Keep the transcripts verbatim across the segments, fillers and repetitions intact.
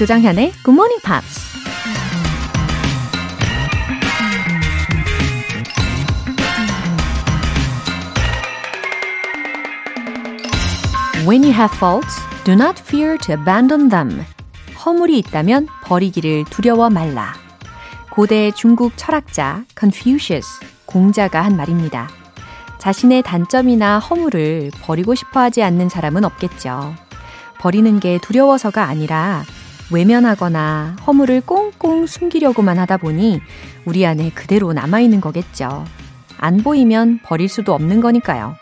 조장현의 Good Morning Pops. When you have faults, do not fear to abandon them. 허물이 있다면 버리기를 두려워 말라. 고대 중국 철학자 Confucius, 공자가 한 말입니다. 자신의 단점이나 허물을 버리고 싶어 하지 않는 사람은 없겠죠. 버리는 게 두려워서가 아니라 외면하거나 허물을 꽁꽁 숨기려고만 하다 보니 우리 안에 그대로 남아있는 거겠죠. 안 보이면 버릴 수도 없는 거니까요.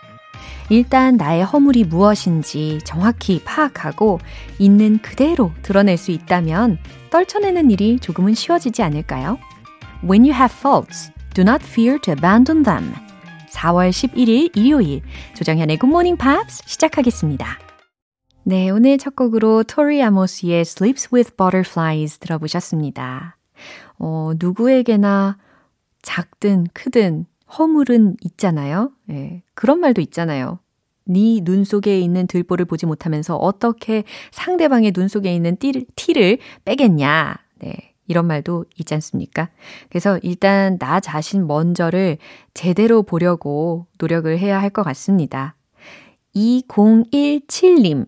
일단 나의 허물이 무엇인지 정확히 파악하고 있는 그대로 드러낼 수 있다면 떨쳐내는 일이 조금은 쉬워지지 않을까요? When you have faults, do not fear to abandon them. 사월 십일일 일요일, 조정현의 Good Morning Pops 시작하겠습니다. 네, 오늘 첫 곡으로 토리 아모스의 Sleeps with Butterflies 들어보셨습니다. 어, 누구에게나 작든 크든 허물은 있잖아요. 예, 그런 말도 있잖아요. 네 눈 속에 있는 들보를 보지 못하면서 어떻게 상대방의 눈 속에 있는 띠를, 티를 빼겠냐. 네, 이런 말도 있지 않습니까? 그래서 일단 나 자신 먼저를 제대로 보려고 노력을 해야 할 것 같습니다. 이공일칠님.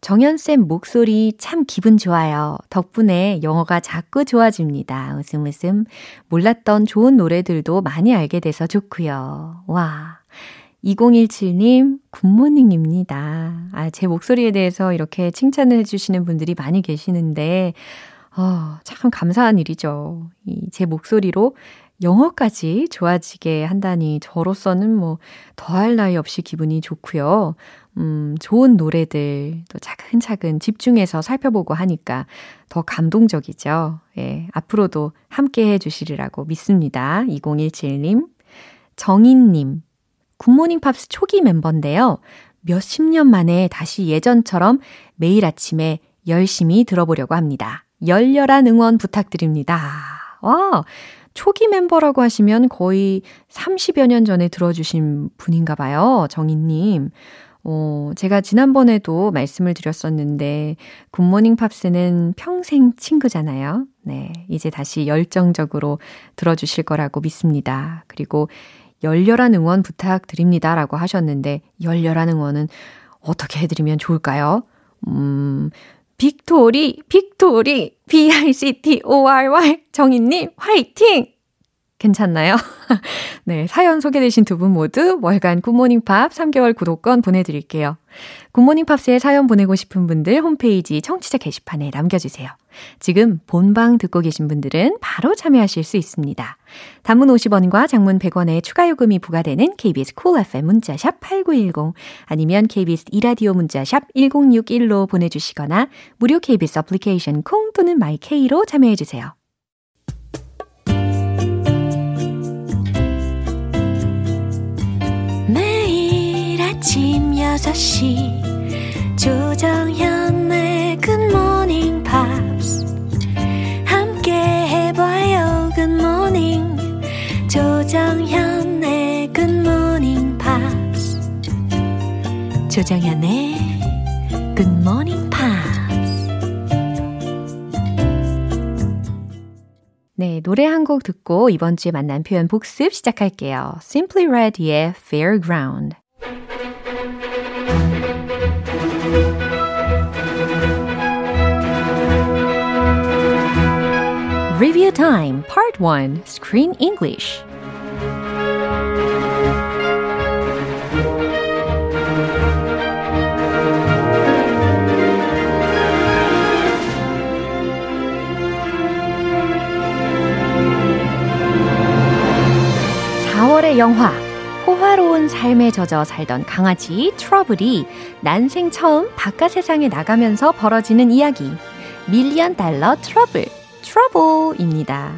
정연쌤 목소리 참 기분 좋아요. 덕분에 영어가 자꾸 좋아집니다. 웃음 웃음. 몰랐던 좋은 노래들도 많이 알게 돼서 좋고요. 와, 이공일칠님 굿모닝입니다. 아, 제 목소리에 대해서 이렇게 칭찬을 해주시는 분들이 많이 계시는데 어, 참 감사한 일이죠. 이, 제 목소리로 영어까지 좋아지게 한다니 저로서는 뭐 더할 나위 없이 기분이 좋고요. 음, 좋은 노래들 또 차근차근 집중해서 살펴보고 하니까 더 감동적이죠. 예, 앞으로도 함께해 주시리라고 믿습니다. 이공일칠님. 정인님. 굿모닝 팝스 초기 멤버인데요. 몇십 년 만에 다시 예전처럼 매일 아침에 열심히 들어보려고 합니다. 열렬한 응원 부탁드립니다. 와, 초기 멤버라고 하시면 거의 삼십여 년 전에 들어주신 분인가 봐요. 정인님. 어, 제가 지난번에도 말씀을 드렸었는데 굿모닝 팝스는 평생 친구잖아요. 네, 이제 다시 열정적으로 들어주실 거라고 믿습니다. 그리고 열렬한 응원 부탁드립니다라고 하셨는데 열렬한 응원은 어떻게 해드리면 좋을까요? 음... 빅토리, 빅토리, B-I-C-T-O-R-Y, 정인님, 화이팅! 괜찮나요? 네, 사연 소개되신 두 분 모두 월간 굿모닝팝 삼 개월 구독권 보내드릴게요. 굿모닝팝스에 사연 보내고 싶은 분들 홈페이지 청취자 게시판에 남겨주세요. 지금 본방 듣고 계신 분들은 바로 참여하실 수 있습니다. 단문 오십 원과 장문 백 원의 추가 요금이 부과되는 케이비에스 Cool 에프엠 문자샵 팔구일공 아니면 케이비에스 이라디오 문자샵 일공육일로 보내주시거나 무료 케이비에스 어플리케이션 콩 또는 마이케이로 참여해주세요. 아침 여섯 시 조정현의 Good Morning Pops 함께 해봐요. Good Morning 조정현의 Good Morning Pops 조정현의 Good Morning Pops. 네, 노래 한 곡 듣고 이번 주에 만난 표현 복습 시작할게요. Simply Red의 Fairground. Review Time, Part 원, Screen English. 사월의 영화, 호화로운 삶에 젖어 살던 강아지 트러블이 난생 처음 바깥 세상에 나가면서 벌어지는 이야기, 밀리언 달러 트러블. 트러블입니다.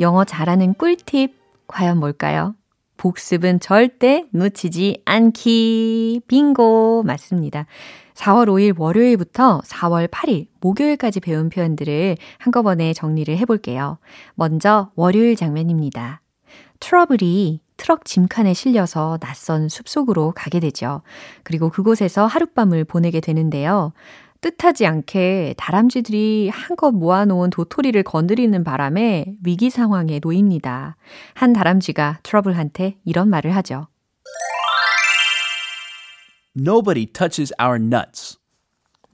영어 잘하는 꿀팁 과연 뭘까요? 복습은 절대 놓치지 않기. 빙고 맞습니다. 사월 오일 월요일부터 사월 팔일 목요일까지 배운 표현들을 한꺼번에 정리를 해볼게요. 먼저 월요일 장면입니다. 트러블이 트럭 짐칸에 실려서 낯선 숲속으로 가게 되죠. 그리고 그곳에서 하룻밤을 보내게 되는데요. 뜻하지 않게 다람쥐들이 한껏 모아놓은 도토리를 건드리는 바람에 위기 상황에 놓입니다. 한 다람쥐가 트러블한테 이런 말을 하죠. Nobody touches our nuts.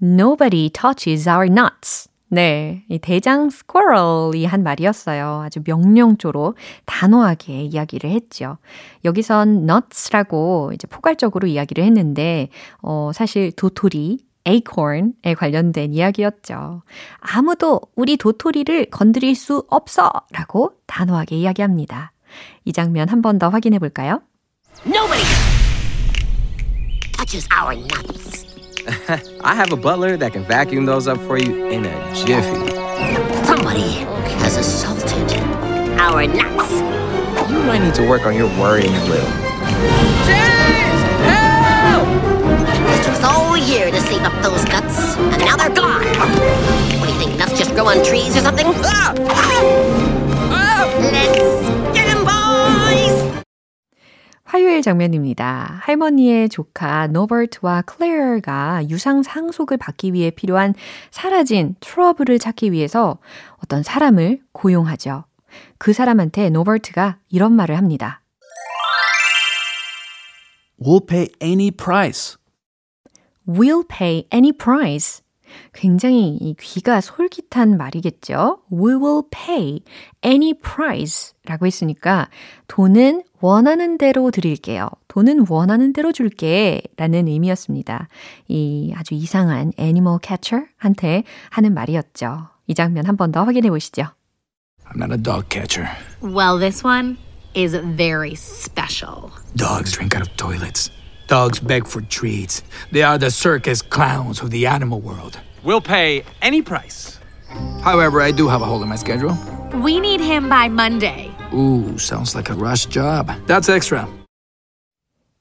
Nobody touches our nuts. 네, 이 대장 스쿼럴이 한 말이었어요. 아주 명령조로 단호하게 이야기를 했죠. 여기선 nuts라고 이제 포괄적으로 이야기를 했는데 어, 사실 도토리, acorn에 관련된 이야기였죠. 아무도 우리 도토리를 건드릴 수 없어 라고 단호하게 이야기합니다. 이 장면 한 번 더 확인해 볼까요? Nobody touches our nuts. I have a butler that can vacuum those up for you in a jiffy. Somebody has assaulted our nuts. You might need to work on your worrying a little. James, help! It took us all year to save up those nuts, and now they're gone. What do you think, nuts just grow on trees or something? Ah! Ah! Let's get them, boys! 화요일 장면입니다. 할머니의 조카 노버트와 클레어가 유상 상속을 받기 위해 필요한 사라진 트러블을 찾기 위해서 어떤 사람을 고용하죠. 그 사람한테 노버트가 이런 말을 합니다. We'll pay any price. We'll pay any price. 굉장히 이 귀가 솔깃한 말이겠죠. We will pay any price 라고 했으니까 돈은 원하는 대로 드릴게요. 돈은 원하는 대로 줄게 라는 의미였습니다. 이 아주 이상한 애니멀 캐처한테 하는 말이었죠. 이 장면 한 번 더 확인해 보시죠. I'm not a dog catcher. Well, this one is very special. Dogs drink out of toilets. Dogs beg for treats. They are the circus clowns of the animal world. We'll pay any price. However, I do have a hole in my schedule. We need him by Monday. Ooh, sounds like a rush job. That's extra.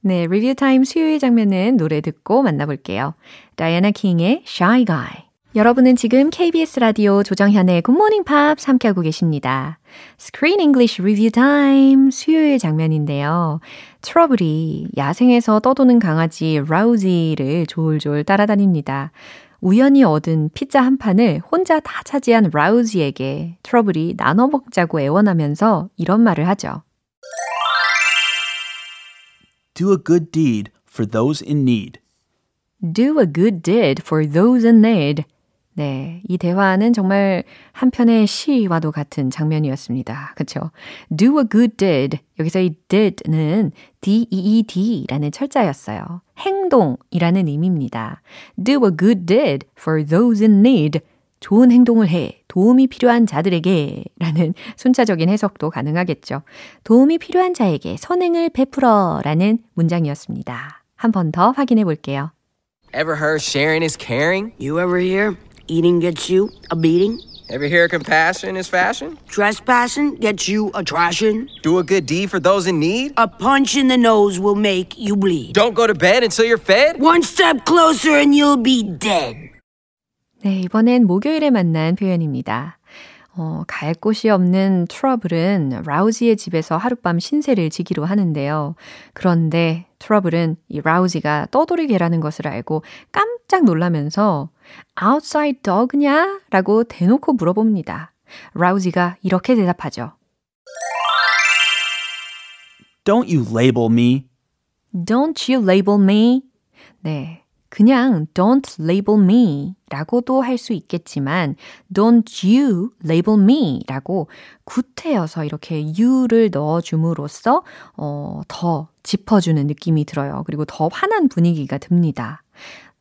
네, 리뷰 타임 수요일 장면은 노래 듣고 만나볼게요. 다이애나 킹의 Shy Guy. 여러분은 지금 케이비에스 라디오 조정현의 굿모닝 팝스 함께하고 계십니다. 스크린 잉글리시 리뷰 타임 수요일 장면인데요. 트러블이 야생에서 떠도는 강아지 라우지를 졸졸 따라다닙니다. 우연히 얻은 피자 한 판을 혼자 다 차지한 라우지에게 트러블이 나눠 먹자고 애원하면서 이런 말을 하죠. Do a good deed for those in need. Do a good deed for those in need. 네, 이 대화는 정말 한편의 시와도 같은 장면이었습니다. 그렇죠? Do a good deed. 여기서 이 deed는 D-E-E-D라는 철자였어요. 행동이라는 의미입니다. Do a good deed for those in need. 좋은 행동을 해. 도움이 필요한 자들에게 라는 순차적인 해석도 가능하겠죠. 도움이 필요한 자에게 선행을 베풀어 라는 문장이었습니다. 한 번 더 확인해 볼게요. Ever heard sharing is caring? You ever hear? Eating gets you a beating. Ever hear compassion is fashion? Trespassing gets you a trashing. Do a good deed for those in need? A punch in the nose will make you bleed. Don't go to bed until you're fed? One step closer and you'll be dead. 네, 이번엔 목요일에 만난 표현입니다. 어, 갈 곳이 없는 트러블은 라우지의 집에서 하룻밤 신세를 지기로 하는데요. 그런데 트러블은 이 라우지가 떠돌이 개라는 것을 알고 깜짝 놀라면서 outside dog냐? 라고 대놓고 물어봅니다. 라우지가 이렇게 대답하죠. Don't you label me. Don't you label me. 네. 그냥 don't label me 라고도 할 수 있겠지만 don't you label me 라고 구태여서 이렇게 you를 넣어줌으로써 어, 더 짚어주는 느낌이 들어요. 그리고 더 환한 분위기가 듭니다.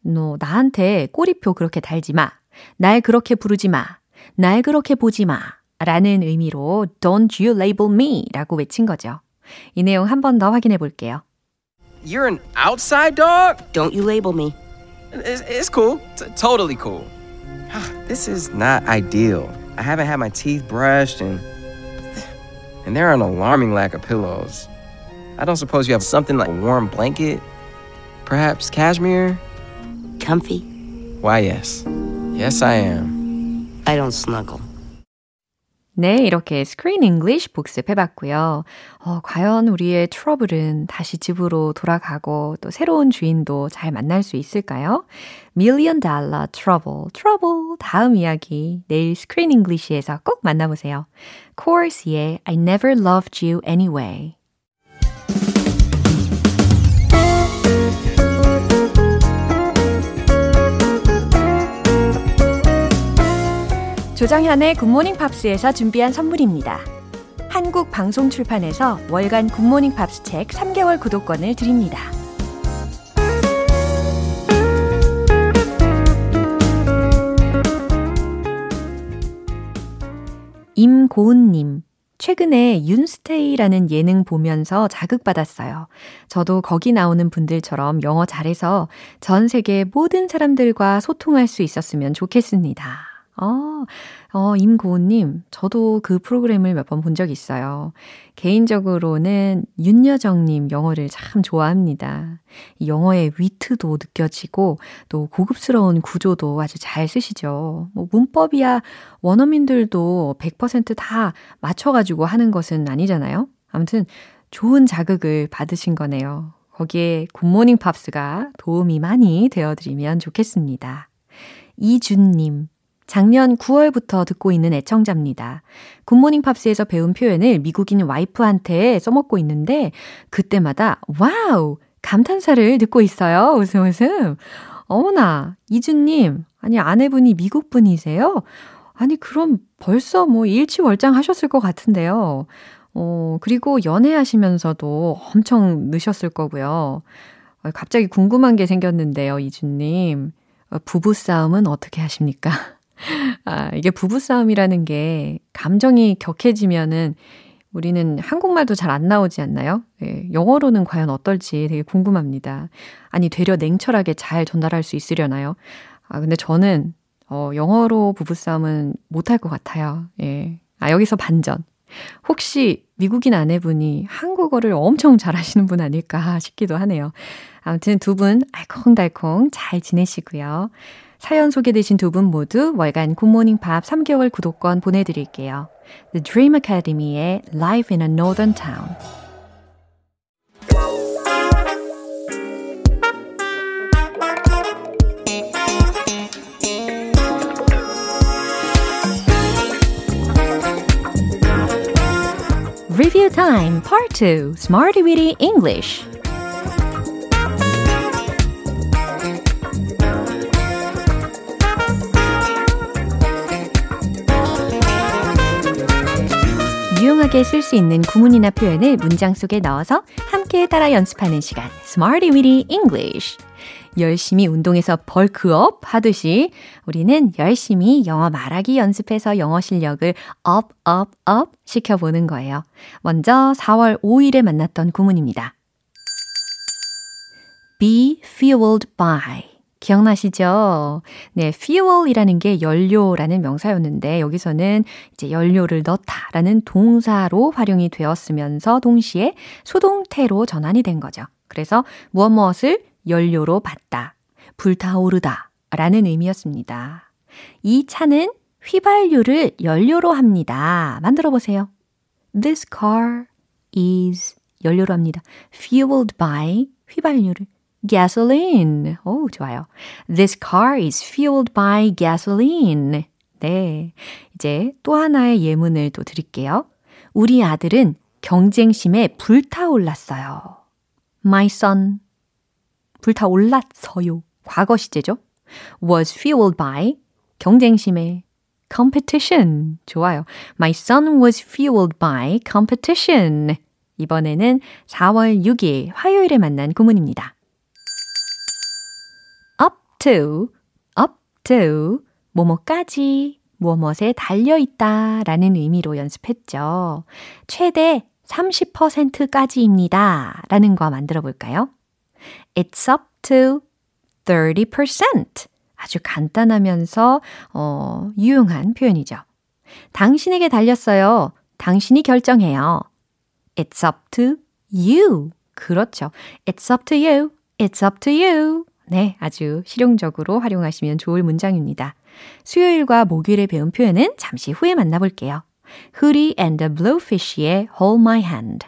너 나한테 꼬리표 그렇게 달지 마. 날 그렇게 부르지 마. 날 그렇게 보지 마. 라는 의미로 don't you label me 라고 외친 거죠. 이 내용 한 번 더 확인해 볼게요. You're an outside dog? Don't you label me. It's, it's cool. T- totally cool. This is not ideal. I haven't had my teeth brushed and and there are an alarming lack of pillows. I don't suppose you have something like a warm blanket? Perhaps cashmere? Comfy? Why, yes. Yes, I am. I don't snuggle. 네, 이렇게 스크린 잉글리쉬 복습해봤고요. 어, 과연 우리의 트러블은 다시 집으로 돌아가고 또 새로운 주인도 잘 만날 수 있을까요? Million Dollar Trouble, Trouble 다음 이야기 내일 스크린 잉글리쉬에서 꼭 만나보세요. Chorus의 I Never Loved You Anyway. 조장현의 굿모닝 팝스에서 준비한 선물입니다. 한국 방송 출판에서 월간 굿모닝 팝스 책 삼 개월 구독권을 드립니다. 임고은님, 최근에 윤스테이라는 예능 보면서 자극받았어요. 저도 거기 나오는 분들처럼 영어 잘해서 전 세계 모든 사람들과 소통할 수 있었으면 좋겠습니다. 어, 어, 임고은님, 저도 그 프로그램을 몇 번 본 적이 있어요. 개인적으로는 윤여정님 영어를 참 좋아합니다. 영어의 위트도 느껴지고 또 고급스러운 구조도 아주 잘 쓰시죠. 뭐 문법이야 원어민들도 백 퍼센트 다 맞춰가지고 하는 것은 아니잖아요. 아무튼 좋은 자극을 받으신 거네요. 거기에 굿모닝 팝스가 도움이 많이 되어드리면 좋겠습니다. 이준님, 작년 구월부터 듣고 있는 애청자입니다. 굿모닝 팝스에서 배운 표현을 미국인 와이프한테 써먹고 있는데 그때마다 와우! 감탄사를 듣고 있어요. 웃음 웃음. 어머나, 이준님, 아니 아내분이 미국 분이세요? 아니 그럼 벌써 뭐 일치월장 하셨을 것 같은데요. 어, 그리고 연애하시면서도 엄청 느셨을 거고요. 갑자기 궁금한 게 생겼는데요, 이준님. 부부싸움은 어떻게 하십니까? 아, 이게 부부싸움이라는 게 감정이 격해지면은 우리는 한국말도 잘 안 나오지 않나요? 예, 영어로는 과연 어떨지 되게 궁금합니다. 아니, 되려 냉철하게 잘 전달할 수 있으려나요? 아, 근데 저는 어, 영어로 부부싸움은 못할 것 같아요. 예. 아, 여기서 반전. 혹시 미국인 아내분이 한국어를 엄청 잘하시는 분 아닐까 싶기도 하네요. 아무튼 두 분 알콩달콩 잘 지내시고요. 사연 소개되신 두 분 모두 월간 굿모닝 팝 삼 개월 구독권 보내드릴게요. The Dream Academy의 Life in a Northern Town. Review Time Part 투 Smarty Weedy English. 유용하게 쓸 수 있는 구문이나 표현을 문장 속에 넣어서 함께 따라 연습하는 시간 Smarty Weedy English. 열심히 운동해서 벌크업 하듯이 우리는 열심히 영어 말하기 연습해서 영어 실력을 업, 업, 업 시켜보는 거예요. 먼저 사월 오일에 만났던 구문입니다. Be fueled by. 기억나시죠? 네, fuel이라는 게 연료라는 명사였는데 여기서는 이제 연료를 넣다라는 동사로 활용이 되었으면서 동시에 수동태로 전환이 된 거죠. 그래서 무엇 무엇을 연료로 받다, 불타오르다 라는 의미였습니다. 이 차는 휘발유를 연료로 합니다. 만들어 보세요. This car is 연료로 합니다. Fueled by 휘발유를. Gasoline. 오, 좋아요. This car is fueled by gasoline. 네, 이제 또 하나의 예문을 또 드릴게요. 우리 아들은 경쟁심에 불타올랐어요. My son. 불타올랐어요. 과거 시제죠. was fueled by 경쟁심에 competition. 좋아요. My son was fueled by competition. 이번에는 사월 육일 화요일에 만난 구문입니다. up to, up to, 뭐뭐까지, 뭐뭐에 달려있다 라는 의미로 연습했죠. 최대 삼십 퍼센트까지입니다 라는 거 만들어 볼까요? It's up to thirty percent. 아주 간단하면서 어, 유용한 표현이죠. 당신에게 달렸어요. 당신이 결정해요. It's up to you. 그렇죠. It's up to you. It's up to you. 네, 아주 실용적으로 활용하시면 좋을 문장입니다. 수요일과 목요일에 배운 표현은 잠시 후에 만나볼게요. Hootie and the Blowfish의 Hold My Hand.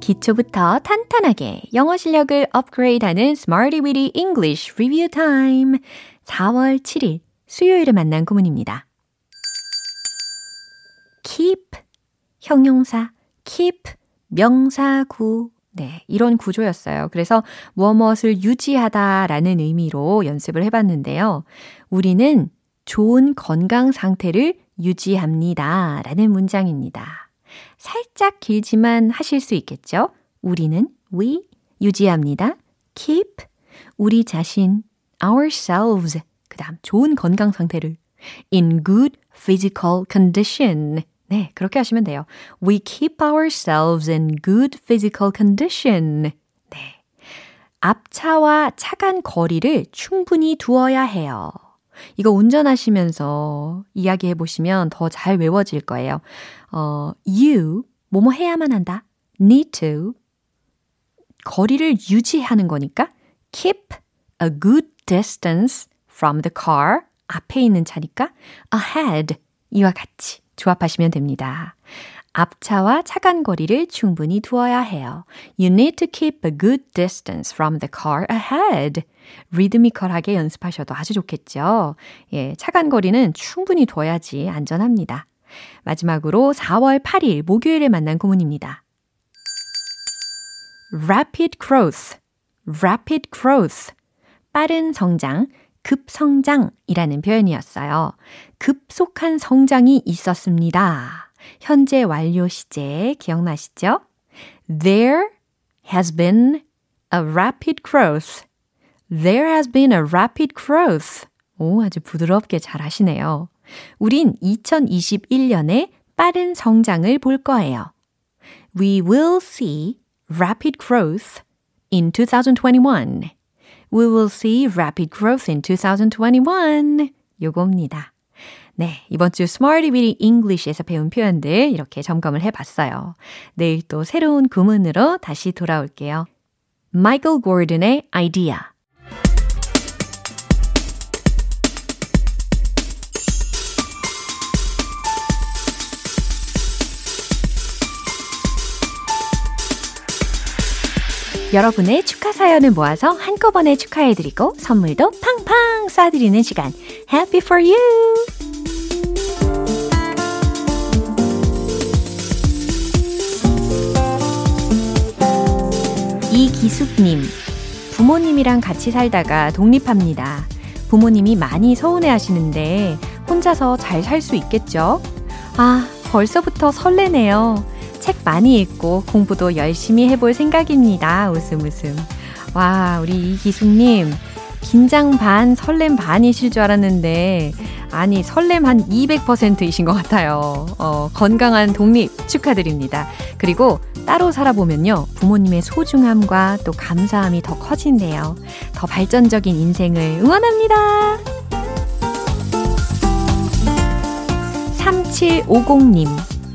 기초부터 탄탄하게 영어 실력을 업그레이드하는 Smarty Weedy English Review Time. 사월 칠일 수요일에 만난 구문입니다. keep, 형용사, keep, 명사구. 네, 이런 구조였어요. 그래서 무엇을 유지하다라는 의미로 연습을 해봤는데요. 우리는 좋은 건강 상태를 유지합니다. 라는 문장입니다. 살짝 길지만 하실 수 있겠죠? 우리는 we, 유지합니다. keep, 우리 자신, ourselves, 그 다음 좋은 건강 상태를 in good physical condition. 네, 그렇게 하시면 돼요. We keep ourselves in good physical condition. 네, 앞차와 차간 거리를 충분히 두어야 해요. 이거 운전하시면서 이야기해 보시면 더 잘 외워질 거예요. 어, you, 뭐뭐 해야만 한다. need to. 거리를 유지하는 거니까 keep a good distance from the car. 앞에 있는 차니까 ahead, 이와 같이. 조합하시면 됩니다. 앞차와 차간 거리를 충분히 두어야 해요. You need to keep a good distance from the car ahead. 리드미컬하게 연습하셔도 아주 좋겠죠. 예, 차간 거리는 충분히 둬야지 안전합니다. 마지막으로 사월 팔일 목요일에 만난 구문입니다. Rapid growth, rapid growth, 빠른 성장, 급성장이라는 표현이었어요. 급속한 성장이 있었습니다. 현재 완료 시제 기억나시죠? There has been a rapid growth. There has been a rapid growth. 오, 아주 부드럽게 잘 하시네요. 우린 이천이십일년에 빠른 성장을 볼 거예요. We will see rapid growth in twenty twenty-one. We will see rapid growth in twenty twenty-one. 요겁니다. 네, 이번 주 Smarty Weedy English에서 배운 표현들 이렇게 점검을 해봤어요. 내일 또 새로운 구문으로 다시 돌아올게요. Michael Gordon의 Idea. 여러분의 축하 사연을 모아서 한꺼번에 축하해드리고 선물도 팡팡 쏴드리는 시간. Happy for you! 이기숙님, 부모님이랑 같이 살다가 독립합니다. 부모님이 많이 서운해하시는데 혼자서 잘 살 수 있겠죠? 아, 벌써부터 설레네요. 책 많이 읽고 공부도 열심히 해볼 생각입니다. 웃음 웃음. 와, 우리 이기숙님 긴장 반 설렘 반이실 줄 알았는데 아니 설렘 한 이백 퍼센트이신 것 같아요. 어, 건강한 독립 축하드립니다. 그리고 따로 살아보면요 부모님의 소중함과 또 감사함이 더 커진대요. 더 발전적인 인생을 응원합니다. 삼칠오공님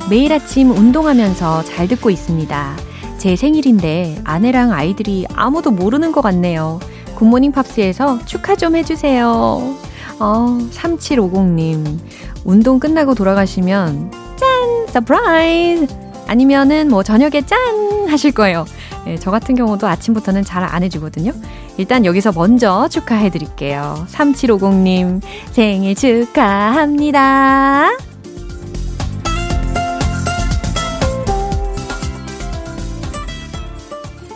매일 아침 운동하면서 잘 듣고 있습니다. 제 생일인데 아내랑 아이들이 아무도 모르는 것 같네요. 굿모닝 팝스에서 축하 좀 해주세요. 어, 삼칠오공님 운동 끝나고 돌아가시면 짠! 서프라이즈! 아니면은 뭐 저녁에 짠! 하실 거예요. 네, 저 같은 경우도 아침부터는 잘 안 해주거든요. 일단 여기서 먼저 축하해드릴게요. 삼칠오공님 생일 축하합니다.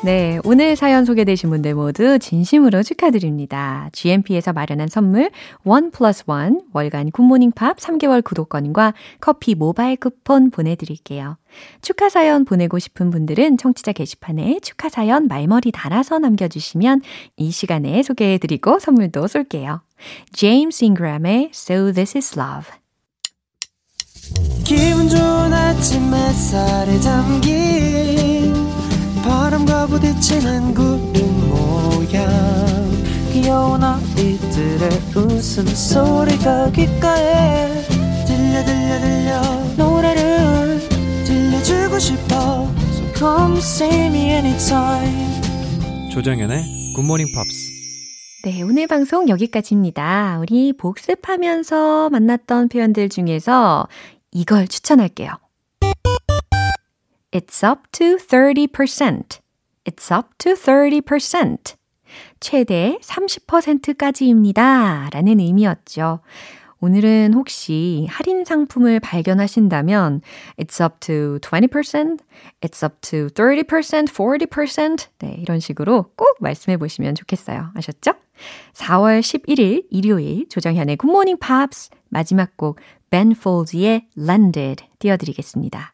네, 오늘 사연 소개되신 분들 모두 진심으로 축하드립니다. 지엠피에서 마련한 선물 원 플러스 원, 월간 굿모닝 팝 삼 개월 구독권과 커피 모바일 쿠폰 보내드릴게요. 축하 사연 보내고 싶은 분들은 청취자 게시판에 축하 사연 말머리 달아서 남겨주시면 이 시간에 소개해드리고 선물도 쏠게요. 제임스 잉그램의 So This Is Love. 기분 좋은 아침 햇살에 잠긴 바람과 부딪히는 구름 모양 귀여운 아이들의 웃음소리가 귓가에 들려 들려 들려 노래를 들려주고 싶어 So come see me anytime. 조정연의 굿모닝 팝스. 네, 오늘 방송 여기까지입니다. 우리 복습하면서 만났던 표현들 중에서 이걸 추천할게요. It's up to thirty percent. It's up to thirty percent. 최대 삼십 퍼센트까지입니다. 라는 의미였죠. 오늘은 혹시 할인 상품을 발견하신다면 It's up to twenty percent, It's up to thirty percent, forty percent 네, 이런 식으로 꼭 말씀해 보시면 좋겠어요. 아셨죠? 사월 십일일 일요일 조정현의 Good Morning Pops 마지막 곡 Ben Folds의 Landed 띄워드리겠습니다.